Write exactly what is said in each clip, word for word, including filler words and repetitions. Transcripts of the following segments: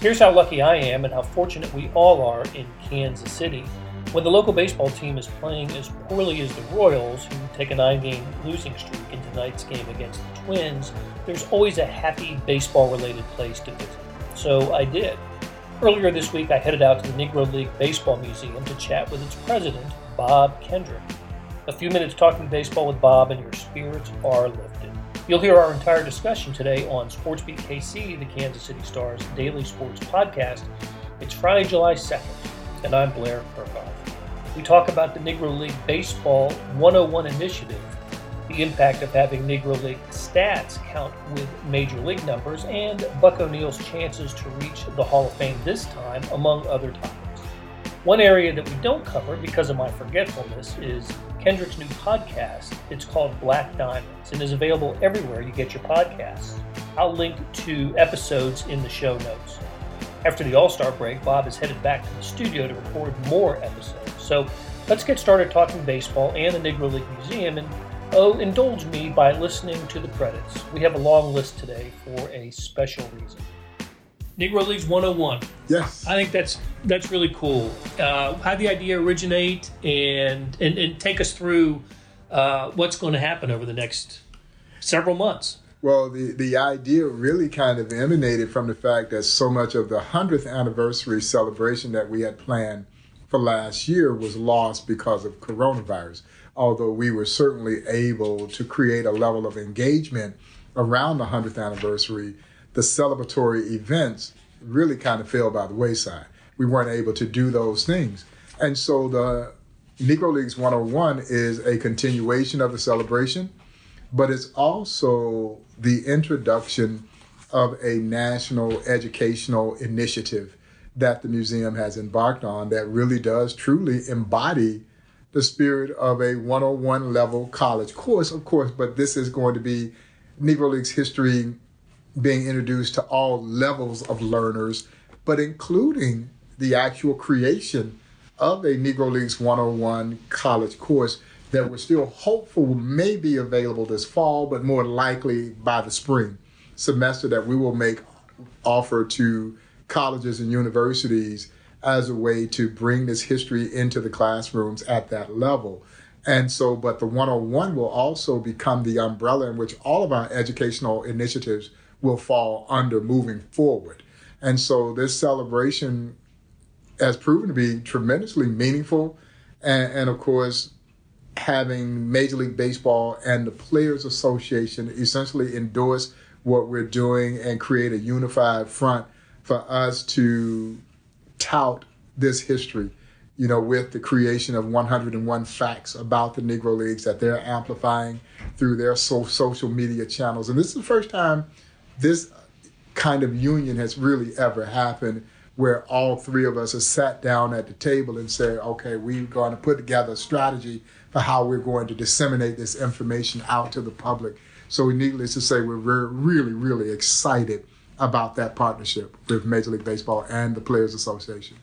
Here's how lucky I am and how fortunate we all are in Kansas City. When the local baseball team is playing as poorly as the Royals, who take a nine-game losing streak in tonight's game against the Twins, there's always a happy baseball-related place to visit. So I did. Earlier this week, I headed out to the Negro League Baseball Museum to chat with its president, Bob Kendrick. A few minutes talking baseball with Bob and your spirits are lifted. You'll hear our entire discussion today on SportsBeat K C, the Kansas City Star's daily sports podcast. It's Friday, July second, and I'm Blair Kerkhoff. We talk about the Negro League Baseball one oh one initiative, the impact of having Negro League stats count with Major League numbers, and Buck O'Neil's chances to reach the Hall of Fame this time, among other topics. One area that we don't cover because of my forgetfulness is Kendrick's new podcast. It's called Black Diamonds and is available everywhere you get your podcasts. I'll link to episodes in the show notes. After the All-Star break, Bob is headed back to the studio to record more episodes. So let's get started talking baseball and the Negro League Museum, and oh, indulge me by listening to the credits. We have a long list today for a special reason. Negro Leagues one oh one. Yes. I think that's that's really cool. Uh, how the idea originate and, and, and take us through uh, what's going to happen over the next several months. Well, the, the idea really kind of emanated from the fact that so much of the one hundredth anniversary celebration that we had planned for last year was lost because of coronavirus, although we were certainly able to create a level of engagement around the one hundredth anniversary. The celebratory events really kind of fell by the wayside. We weren't able to do those things. And so the Negro Leagues one oh one is a continuation of the celebration, but it's also the introduction of a national educational initiative that the museum has embarked on that really does truly embody the spirit of a one oh one level college course, of course, but this is going to be Negro Leagues history being introduced to all levels of learners, but including the actual creation of a Negro Leagues one oh one college course that we're still hopeful may be available this fall, but more likely by the spring semester that we will make offer to colleges and universities as a way to bring this history into the classrooms at that level. And so, but the one oh one will also become the umbrella in which all of our educational initiatives will fall under moving forward. And so this celebration has proven to be tremendously meaningful. And, and of course, having Major League Baseball and the Players Association essentially endorse what we're doing and create a unified front for us to tout this history, you know, with the creation of one hundred one facts about the Negro Leagues that they're amplifying through their so- social media channels. And this is the first time this kind of union has really ever happened, where all three of us have sat down at the table and said, okay, we're going to put together a strategy for how we're going to disseminate this information out to the public. So needless to say, we're really, really excited about that partnership with Major League Baseball and the Players Association.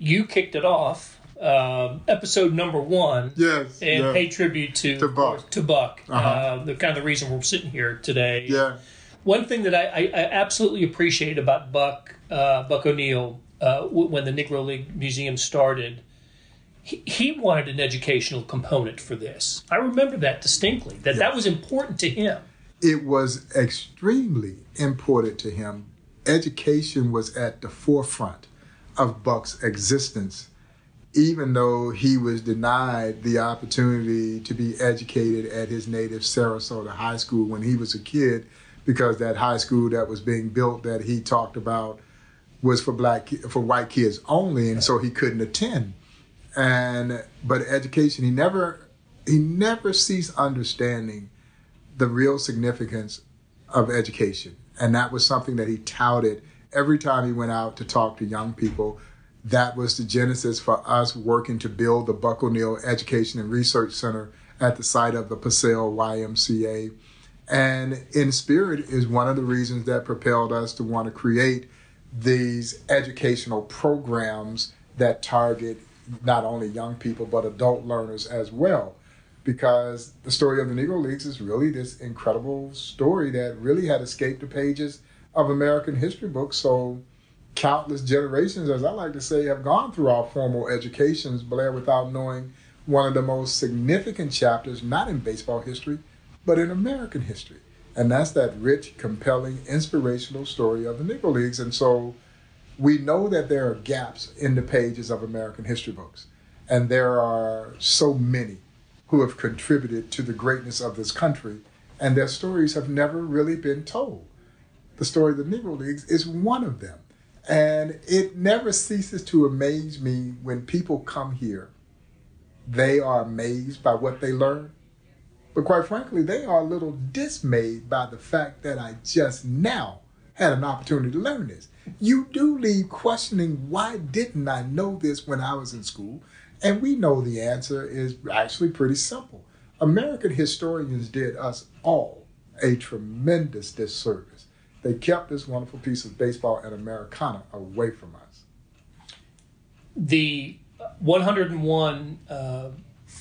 You kicked it off, um, episode number one. Yes. And yeah. Pay tribute to, to Buck, to Buck uh-huh. uh, the kind of the reason we're sitting here today. Yeah. One thing that I, I, I absolutely appreciate about Buck uh, Buck O'Neil uh, w- when the Negro League Museum started, he, he wanted an educational component for this. I remember that distinctly, that yes. that was important to him. It was extremely important to him. Education was at the forefront of Buck's existence, even though he was denied the opportunity to be educated at his native Sarasota High School when he was a kid, because that high school that was being built that he talked about was for black for white kids only, and so he couldn't attend. And but education, he never he never ceased understanding the real significance of education, and that was something that he touted every time he went out to talk to young people. That was the genesis for us working to build the Buck O'Neil Education and Research Center at the site of the Paseo Y M C A. And in spirit is one of the reasons that propelled us to want to create these educational programs that target not only young people, but adult learners as well. Because the story of the Negro Leagues is really this incredible story that really had escaped the pages of American history books. So countless generations, as I like to say, have gone through our formal educations, Blair, without knowing one of the most significant chapters, not in baseball history, but in American history. And that's that rich, compelling, inspirational story of the Negro Leagues. And so we know that there are gaps in the pages of American history books. And there are so many who have contributed to the greatness of this country, and their stories have never really been told. The story of the Negro Leagues is one of them. And it never ceases to amaze me when people come here. They are amazed by what they learn. But quite frankly, they are a little dismayed by the fact that I just now had an opportunity to learn this. You do leave questioning, why didn't I know this when I was in school? And we know the answer is actually pretty simple. American historians did us all a tremendous disservice. They kept this wonderful piece of baseball and Americana away from us. The one oh one, uh,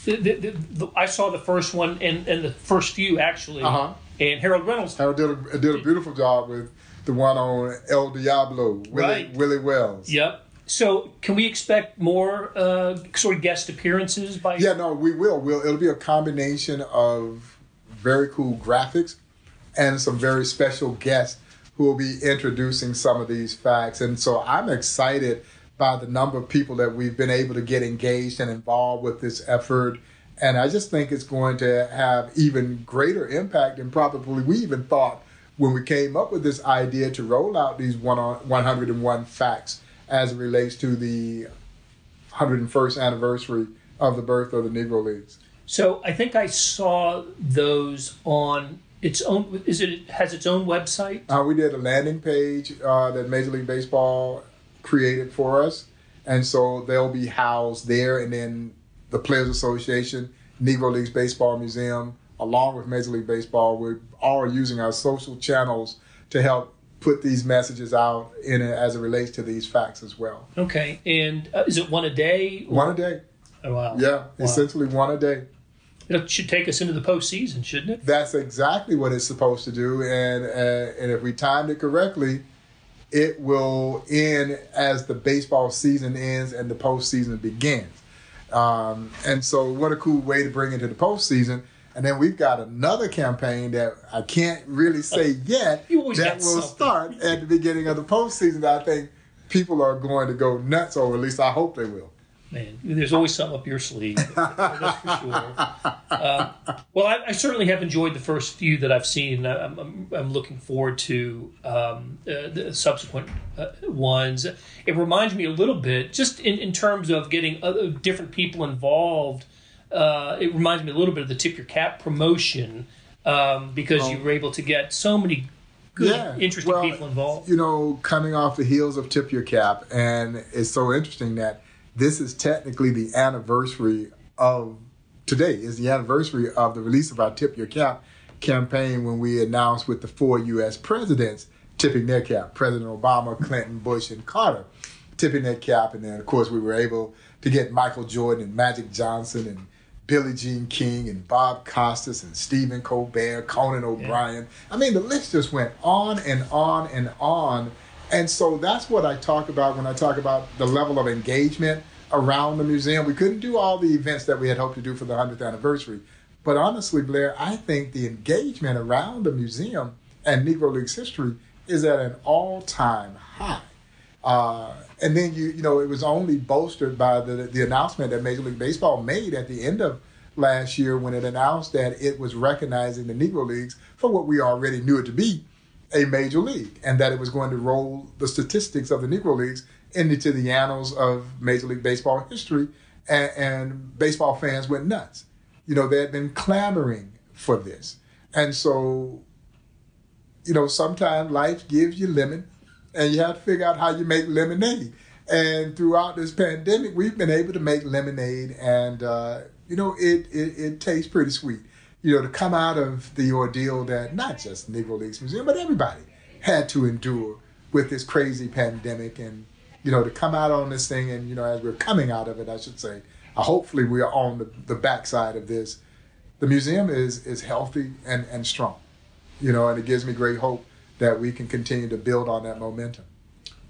the, the, the, the, I saw the first one and, and the first few, actually. Uh-huh. And Harold Reynolds. Harold did a, did a beautiful job with the one on El Diablo, Willie, right. Willie Wells. Yep. So can we expect more uh, sort of guest appearances? by? Yeah, no, we will. We'll, it'll be a combination of very cool graphics and some very special guests who will be introducing some of these facts. And so I'm excited by the number of people that we've been able to get engaged and involved with this effort. And I just think it's going to have even greater impact than probably we even thought when we came up with this idea to roll out these one oh one facts as it relates to the one hundred first anniversary of the birth of the Negro Leagues. So I think I saw those on... Its own is it has its own website? Uh, we did a landing page uh, that Major League Baseball created for us, and so they'll be housed there. And then the Players Association, Negro Leagues Baseball Museum, along with Major League Baseball, we're all using our social channels to help put these messages out in a, as it relates to these facts as well. Okay, and uh, is it one a day? Or? One a day. Oh wow! Yeah, wow. Essentially one a day. It should take us into the postseason, shouldn't it? That's exactly what it's supposed to do. And uh, and if we timed it correctly, it will end as the baseball season ends and the postseason begins. Um, and so what a cool way to bring into the postseason. And then we've got another campaign that I can't really say yet that will start at the beginning of the postseason that I think people are going to go nuts, or at least I hope they will. Man, there's always something up your sleeve. That's for sure. Uh, well, I, I certainly have enjoyed the first few that I've seen. I'm, I'm, I'm looking forward to um, uh, the subsequent uh, ones. It reminds me a little bit, just in, in terms of getting other, different people involved, uh, it reminds me a little bit of the Tip Your Cap promotion um, because um, you were able to get so many good, yeah, interesting well, people involved. You know, coming off the heels of Tip Your Cap, and it's so interesting that this is technically the anniversary of today, is the anniversary of the release of our Tip Your Cap campaign when we announced with the four U S presidents tipping their cap, President Obama, Clinton, Bush, and Carter tipping their cap. And then, of course, we were able to get Michael Jordan and Magic Johnson and Billie Jean King and Bob Costas and Stephen Colbert, Conan O'Brien. Yeah. I mean, the list just went on and on and on. And so that's what I talk about when I talk about the level of engagement around the museum. We couldn't do all the events that we had hoped to do for the one hundredth anniversary. But honestly, Blair, I think the engagement around the museum and Negro Leagues history is at an all-time high. Uh, and then, you you know, it was only bolstered by the, the announcement that Major League Baseball made at the end of last year when it announced that it was recognizing the Negro Leagues for what we already knew it to be, a major league, and that it was going to roll the statistics of the Negro Leagues into the annals of Major League Baseball history, and, and baseball fans went nuts. You know, they had been clamoring for this. And so, you know, sometimes life gives you lemon, and you have to figure out how you make lemonade. And throughout this pandemic, we've been able to make lemonade, and, uh, you know, it, it, it tastes pretty sweet. You know, to come out of the ordeal that not just Negro Leagues Museum, but everybody had to endure with this crazy pandemic, and, you know, to come out on this thing and, you know, as we're coming out of it, I should say, uh, hopefully we are on the, the backside of this. The museum is is healthy and, and strong, you know, and it gives me great hope that we can continue to build on that momentum.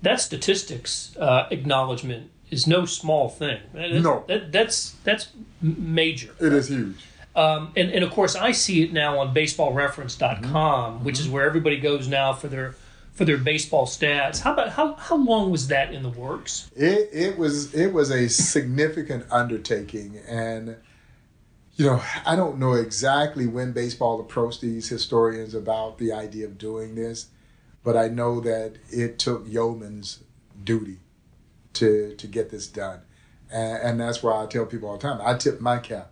that statistics uh, acknowledgement is no small thing. That's, no. That, that's, that's major. It is huge. Um, and, and, of course, I see it now on Baseball Reference dot com, mm-hmm. which is where everybody goes now for their for their baseball stats. How about how, how long was that in the works? It it was it was a significant undertaking. And, you know, I don't know exactly when baseball approached these historians about the idea of doing this, but I know that it took yeoman's duty to, to get this done. And, and that's why I tell people all the time, I tip my cap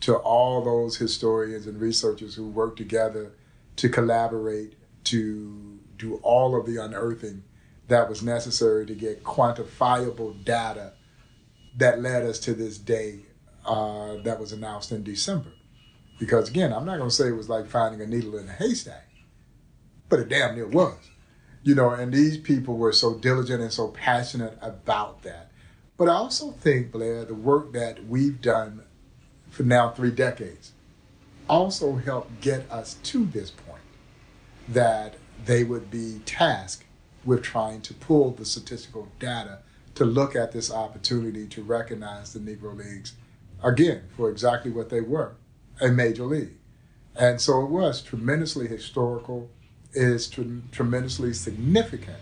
to all those historians and researchers who work together to collaborate, to do all of the unearthing that was necessary to get quantifiable data that led us to this day uh, that was announced in December. Because again, I'm not gonna say it was like finding a needle in a haystack, but it damn near was. You know, and these people were so diligent and so passionate about that. But I also think, Blair, the work that we've done for now three decades, also helped get us to this point that they would be tasked with trying to pull the statistical data to look at this opportunity to recognize the Negro Leagues, again, for exactly what they were, a major league. And so it was tremendously historical, it is tre- tremendously significant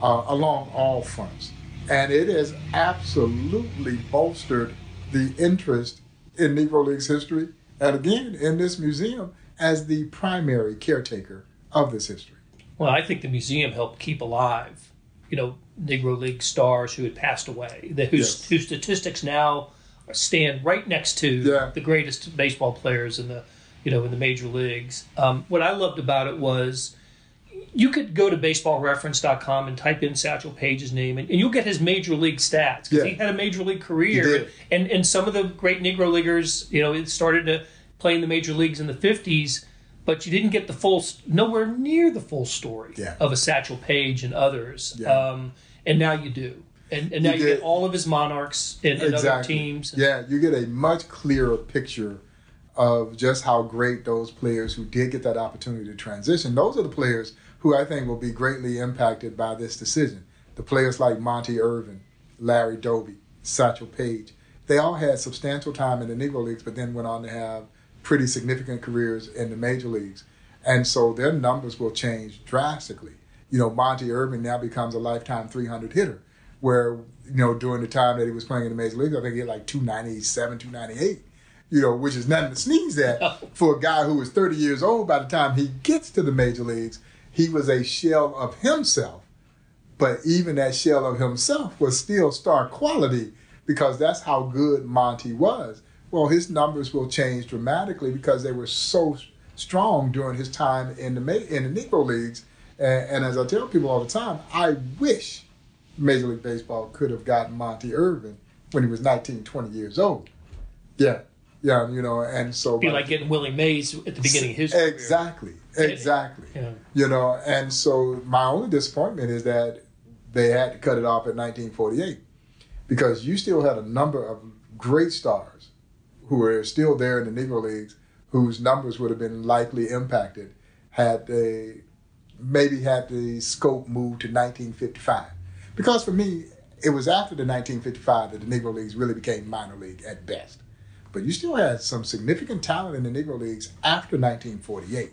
uh, along all fronts. And it has absolutely bolstered the interest in Negro Leagues history, and again, in this museum, as the primary caretaker of this history. Well, I think the museum helped keep alive, you know, Negro League stars who had passed away, the, whose, yes. whose statistics now stand right next to yeah. the greatest baseball players in the, you know, in the major leagues. Um, what I loved about it was you could go to baseball reference dot com and type in Satchel Page's name, and, and you'll get his major league stats, because yeah. he had a major league career. And and some of the great Negro Leaguers, you know, started to play in the major leagues in the fifties, but you didn't get the full, nowhere near the full story yeah. of a Satchel Paige and others. Yeah. Um, and now you do. And, and now you, you get all of his Monarchs and, and exactly. other teams. And, yeah, you get a much clearer picture of just how great those players who did get that opportunity to transition. Those are the players who I think will be greatly impacted by this decision. The players like Monty Irvin, Larry Doby, Satchel Paige, they all had substantial time in the Negro Leagues, but then went on to have pretty significant careers in the major leagues. And so their numbers will change drastically. You know, Monty Irvin now becomes a lifetime three hundred hitter, where, you know, during the time that he was playing in the major leagues, I think he had like two ninety-seven, two ninety-eight. You know, which is nothing to sneeze at for a guy who was thirty years old by the time he gets to the major leagues. He was a shell of himself, but even that shell of himself was still star quality, because that's how good Monty was. Well, his numbers will change dramatically because they were so strong during his time in the, ma- in the Negro Leagues. And, and as I tell people all the time, I wish Major League Baseball could have gotten Monty Irvin when he was nineteen, twenty years old. Yeah. Yeah, you know, and so... It'd be like getting Willie Mays at the beginning of his career. Exactly, exactly. Yeah. You know, and so my only disappointment is that they had to cut it off at nineteen forty-eight, because you still had a number of great stars who are still there in the Negro Leagues whose numbers would have been likely impacted had they maybe had the scope moved to nineteen fifty-five. Because for me, it was after the nineteen fifty-five that the Negro Leagues really became minor league at best. But you still had some significant talent in the Negro Leagues after nineteen forty-eight.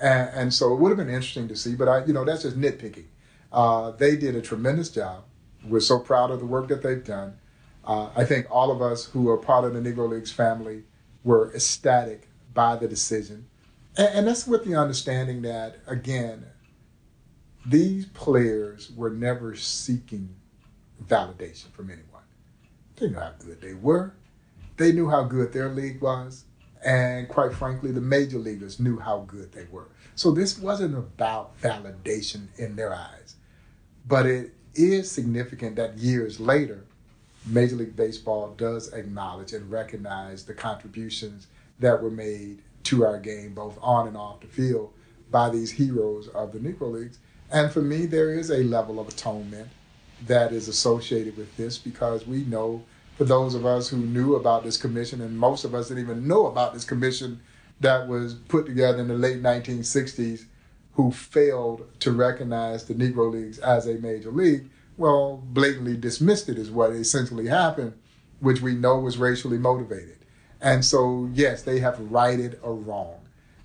And, and so it would have been interesting to see, but I, you know, that's just nitpicking. Uh, they did a tremendous job. We're so proud of the work that they've done. Uh, I think all of us who are part of the Negro Leagues family were ecstatic by the decision. And, and that's with the understanding that, again, these players were never seeking validation from anyone. They knew how good they were. They knew how good their league was, and quite frankly, the major leaguers knew how good they were. So this wasn't about validation in their eyes, but it is significant that years later, Major League Baseball does acknowledge and recognize the contributions that were made to our game, both on and off the field, by these heroes of the Negro Leagues. And for me, there is a level of atonement that is associated with this, because we know, for those of us who knew about this commission, and most of us didn't even know about this commission that was put together in the late nineteen sixties, who failed to recognize the Negro Leagues as a major league, well, blatantly dismissed it is what essentially happened, which we know was racially motivated. And so, yes, they have righted a wrong.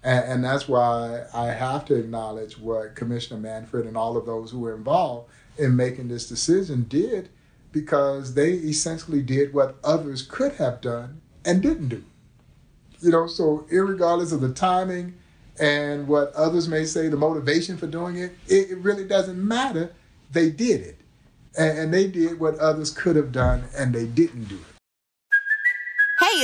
And, and that's why I have to acknowledge what Commissioner Manfred and all of those who were involved in making this decision did, because they essentially did what others could have done and didn't do. You know, so irregardless of the timing and what others may say, the motivation for doing it, it, it really doesn't matter. They did it. And, and they did what others could have done, and they didn't do it. Hey,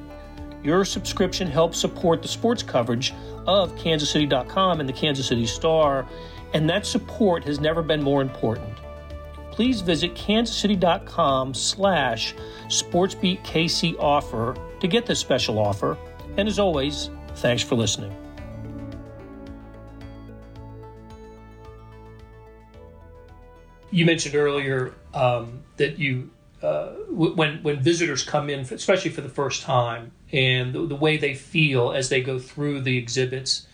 Your subscription helps support the sports coverage of kansas city dot com and the Kansas City Star, and that support has never been more important. Please visit kansas city dot com slash SportsBeatKC offer to get this special offer. And as always, thanks for listening. You mentioned earlier um, that you Uh, when when visitors come in, especially for the first time, and the, the way they feel as they go through the exhibits,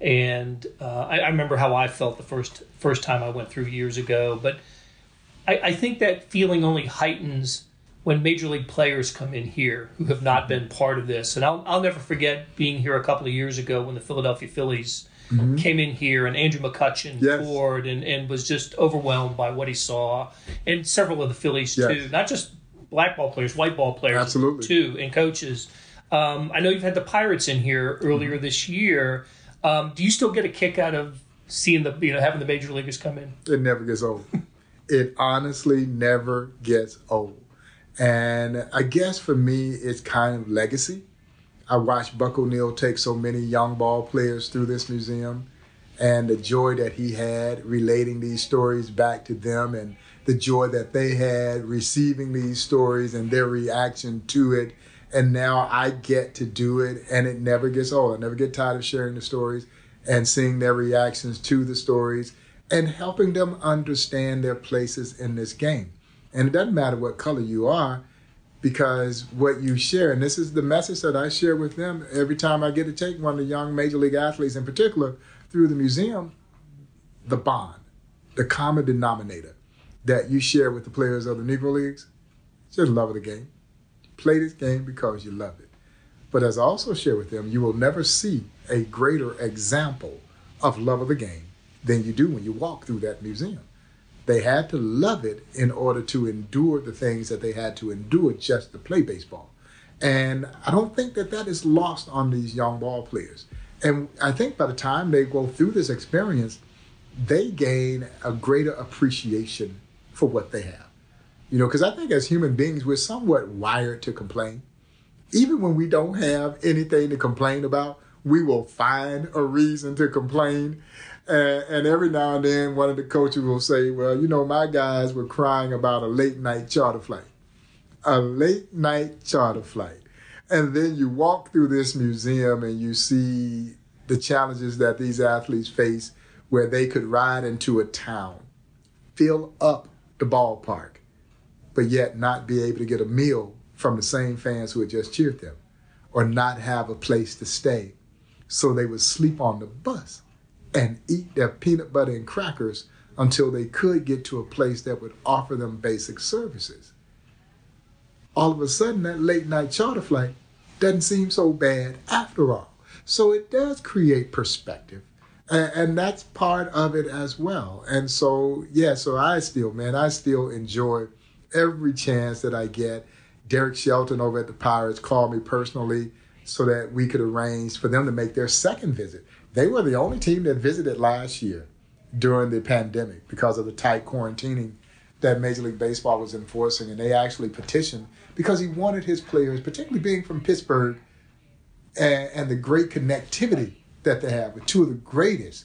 and uh, I, I remember how I felt the first first time I went through years ago. But I, I think that feeling only heightens when major league players come in here who have not been part of this. And I'll I'll never forget being here a couple of years ago when the Philadelphia Phillies mm-hmm. came in here, and Andrew McCutcheon yes. toured and, and was just overwhelmed by what he saw. And several of the Phillies, yes. too. Not just black ball players, white ball players, Absolutely. too, and coaches. Um, I know you've had the Pirates in here earlier mm-hmm. this year. Um, do you still get a kick out of seeing the, you know, having the major leaguers come in? It never gets old. It honestly never gets old. And I guess for me, it's kind of legacy. I watched Buck O'Neil take so many young ball players through this museum, and the joy that he had relating these stories back to them, and the joy that they had receiving these stories and their reaction to it. And now I get to do it, and it never gets old. I never get tired of sharing the stories and seeing their reactions to the stories and helping them understand their places in this game. And it doesn't matter what color you are, because what you share, and this is the message that I share with them every time I get to take one of the young major league athletes in particular through the museum, the bond, the common denominator that you share with the players of the Negro Leagues, just love of the game. Play this game because you love it. But as I also share with them, you will never see a greater example of love of the game than you do when you walk through that museum. They had to love it in order to endure the things that they had to endure just to play baseball. And I don't think that that is lost on these young ball players. And I think by the time they go through this experience, they gain a greater appreciation for what they have. You know, because I think as human beings, we're somewhat wired to complain. Even when we don't have anything to complain about, we will find a reason to complain. And, and every now and then, one of the coaches will say, well, you know, my guys were crying about a late-night charter flight. A late-night charter flight. And then you walk through this museum and you see the challenges that these athletes face, where they could ride into a town, fill up the ballpark, but yet not be able to get a meal from the same fans who had just cheered them, or not have a place to stay. So they would sleep on the bus and eat their peanut butter and crackers until they could get to a place that would offer them basic services. All of a sudden, that late night charter flight doesn't seem so bad after all. So it does create perspective. And, and that's part of it as well. And so, yeah, so I still, man, I still enjoy every chance that I get. Derek Shelton over at the Pirates called me personally so that we could arrange for them to make their second visit. They were the only team that visited last year during the pandemic because of the tight quarantining that Major League Baseball was enforcing. And they actually petitioned because he wanted his players, particularly being from Pittsburgh and, and the great connectivity that they have with two of the greatest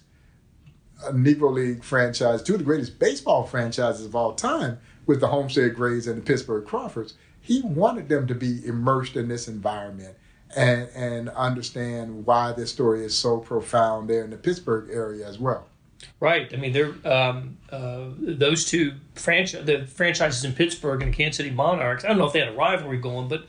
Negro League franchises, two of the greatest baseball franchises of all time, with the Homestead Grays and the Pittsburgh Crawfords. He wanted them to be immersed in this environment and, and understand why this story is so profound there in the Pittsburgh area as well. Right. I mean, they're um, uh, those two franchise, the franchises in Pittsburgh and the Kansas City Monarchs. I don't know if they had a rivalry going, but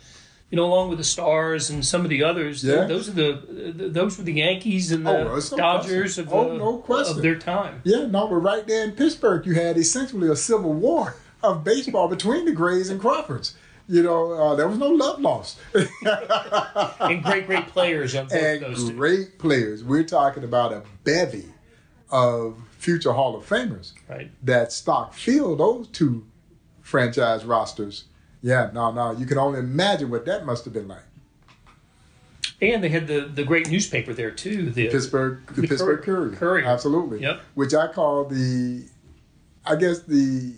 you know, along with the Stars and some of the others, yeah. th- those are the th- those were the Yankees and the oh, no Dodgers of, oh, the, no of their time. Yeah, no, but right there in Pittsburgh, you had essentially a civil war of baseball between the Grays and Crawfords. You know, uh, there was no love lost. And great, great players. On both and those great two. players. We're talking about a bevy of future Hall of Famers right. that stock filled those two franchise rosters. Yeah, no, no. You can only imagine what that must have been like. And they had the, the great newspaper there, too. The Pittsburgh the, the Pittsburgh Courier. Courier. Absolutely. Yep. Which I call the, I guess the,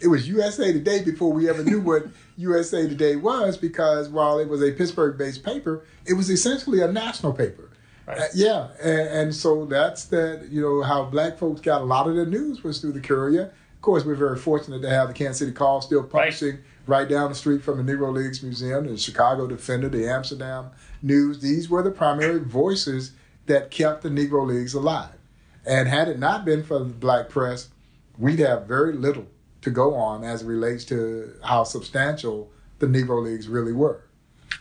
it was U S A Today before we ever knew what U S A Today was, because while it was a Pittsburgh-based paper, it was essentially a national paper. Right. Uh, yeah, and, and so that's that, you know, how black folks got a lot of their news was through the Courier. Of course, we're very fortunate to have the Kansas City Call still publishing right. right down the street from the Negro Leagues Museum, the Chicago Defender, the Amsterdam News. These were the primary voices that kept the Negro Leagues alive. And had it not been for the black press, we'd have very little to go on as it relates to how substantial the Negro Leagues really were.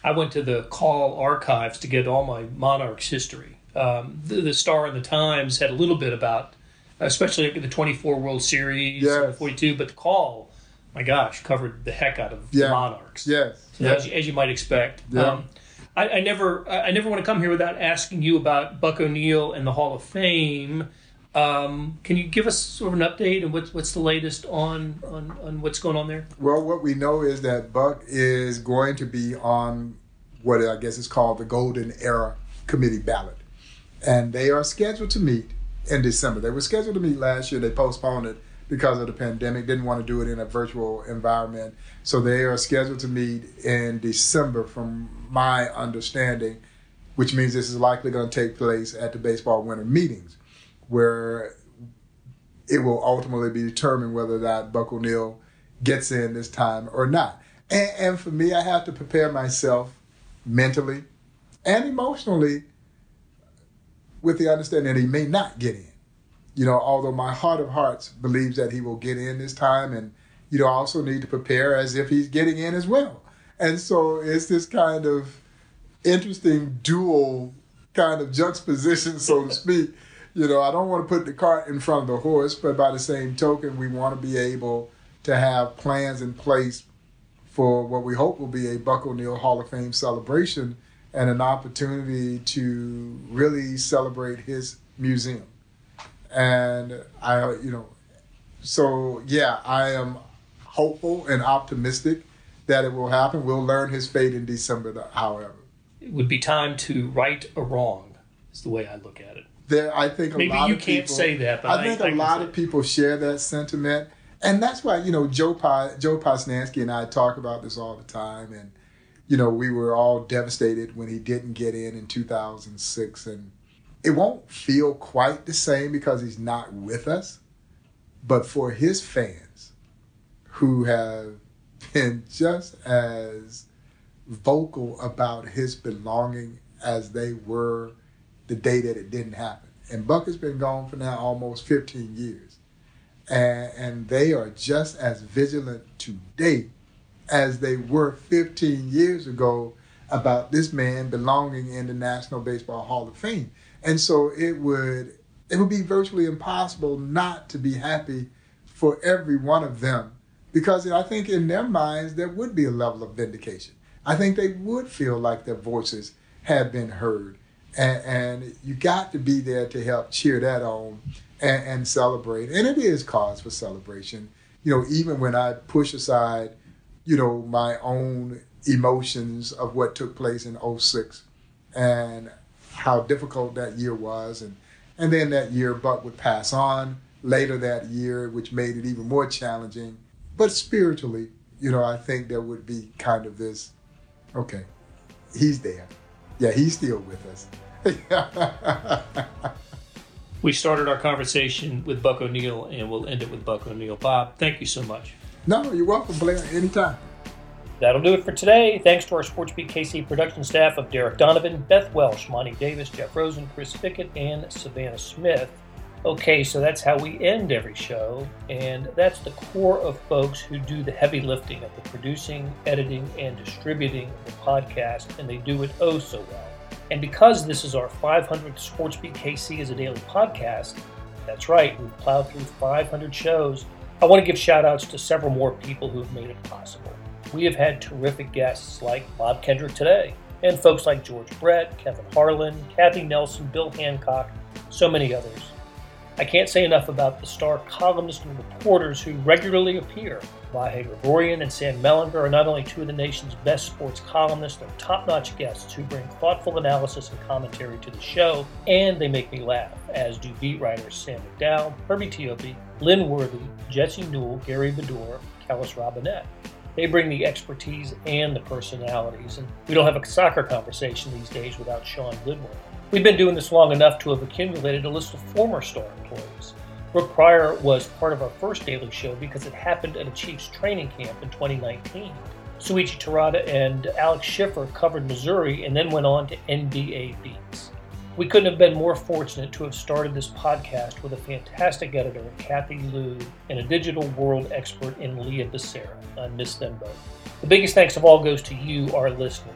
I went to the Call archives to get all my Monarchs history. Um, the, the Star and the Times had a little bit about, especially the twenty-four World Series, yes. forty-two, but the Call, my gosh, covered the heck out of yeah. the Monarchs. Yes, so yes. As, as you might expect. Yeah. Um, I, I never I never want to come here without asking you about Buck O'Neil and the Hall of Fame. Um, can you give us sort of an update and what's what's the latest on, on, on what's going on there? Well, what we know is that Buck is going to be on what I guess is called the Golden Era Committee ballot. And they are scheduled to meet in December. They were scheduled to meet last year. They postponed it because of the pandemic, didn't want to do it in a virtual environment. So they are scheduled to meet in December from my understanding, which means this is likely going to take place at the baseball winter meetings, where it will ultimately be determined whether or not Buck O'Neil gets in this time or not. And, and for me, I have to prepare myself mentally and emotionally with the understanding that he may not get in. You know, although my heart of hearts believes that he will get in this time, and you know, I also need to prepare as if he's getting in as well. And so it's this kind of interesting dual kind of juxtaposition, so to speak. You know, I don't want to put the cart in front of the horse, but by the same token, we want to be able to have plans in place for what we hope will be a Buck O'Neil Hall of Fame celebration and an opportunity to really celebrate his museum. And I, you know, so yeah, I am hopeful and optimistic that it will happen. We'll learn his fate in December, however. It would be time to right a wrong, is the way I look at it. There, I think a Maybe lot you of can't people, say that, but I think I, I a lot of people share that sentiment. And that's why, you know, Joe P- Joe Posnanski and I talk about this all the time. And, you know, we were all devastated when he didn't get in in two thousand six. And it won't feel quite the same because he's not with us. But for his fans who have been just as vocal about his belonging as they were the day that it didn't happen. And Buck has been gone for now almost fifteen years. And, and they are just as vigilant today as they were fifteen years ago about this man belonging in the National Baseball Hall of Fame. And so it would, it would be virtually impossible not to be happy for every one of them, because I think in their minds there would be a level of vindication. I think they would feel like their voices had been heard. And, and you got to be there to help cheer that on and, and celebrate. And it is cause for celebration. You know, even when I push aside, you know, my own emotions of what took place in oh six and how difficult that year was. And, and then that year, Buck would pass on later that year, which made it even more challenging. But spiritually, you know, I think there would be kind of this, okay, he's there. Yeah, he's still with us. We started our conversation with Buck O'Neil, and we'll end it with Buck O'Neil. Bob, thank you so much. No, you're welcome, Blair, anytime. That'll do it for today. Thanks to our SportsBeat K C production staff of Derek Donovan, Beth Welsh, Monty Davis, Jeff Rosen, Chris Fickett, and Savannah Smith. Okay, so that's how we end every show, and that's the core of folks who do the heavy lifting of the producing, editing, and distributing of the podcast, and they do it oh so well. And because this is our five hundredth SportsBeat K C as a daily podcast, that's right, we've plowed through five hundred shows, I want to give shout-outs to several more people who have made it possible. We have had terrific guests like Bob Kendrick today, and folks like George Brett, Kevin Harlan, Kathy Nelson, Bill Hancock, so many others. I can't say enough about the Star columnists and reporters who regularly appear. Vahe Gregorian and Sam Mellinger are not only two of the nation's best sports columnists, they're top-notch guests who bring thoughtful analysis and commentary to the show, and they make me laugh, as do beat writers Sam McDowell, Herbie Teope, Lynn Worthy, Jesse Newell, Gary Bedore, Callis Robinette. They bring the expertise and the personalities, and we don't have a soccer conversation these days without Sean Goodwin. We've been doing this long enough to have accumulated a list of former Star employees. Brooke Pryor was part of our first daily show because it happened at a Chiefs training camp in twenty nineteen. Suichi Terada and Alex Schiffer covered Missouri and then went on to N B A Beats. We couldn't have been more fortunate to have started this podcast with a fantastic editor, Kathy Liu, and a digital world expert in Leah Becerra. I miss them both. The biggest thanks of all goes to you, our listeners.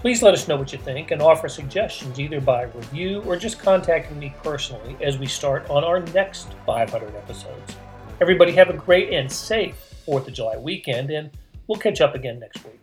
Please let us know what you think and offer suggestions either by review or just contacting me personally as we start on our next five hundred episodes. Everybody have a great and safe fourth of July weekend, and we'll catch up again next week.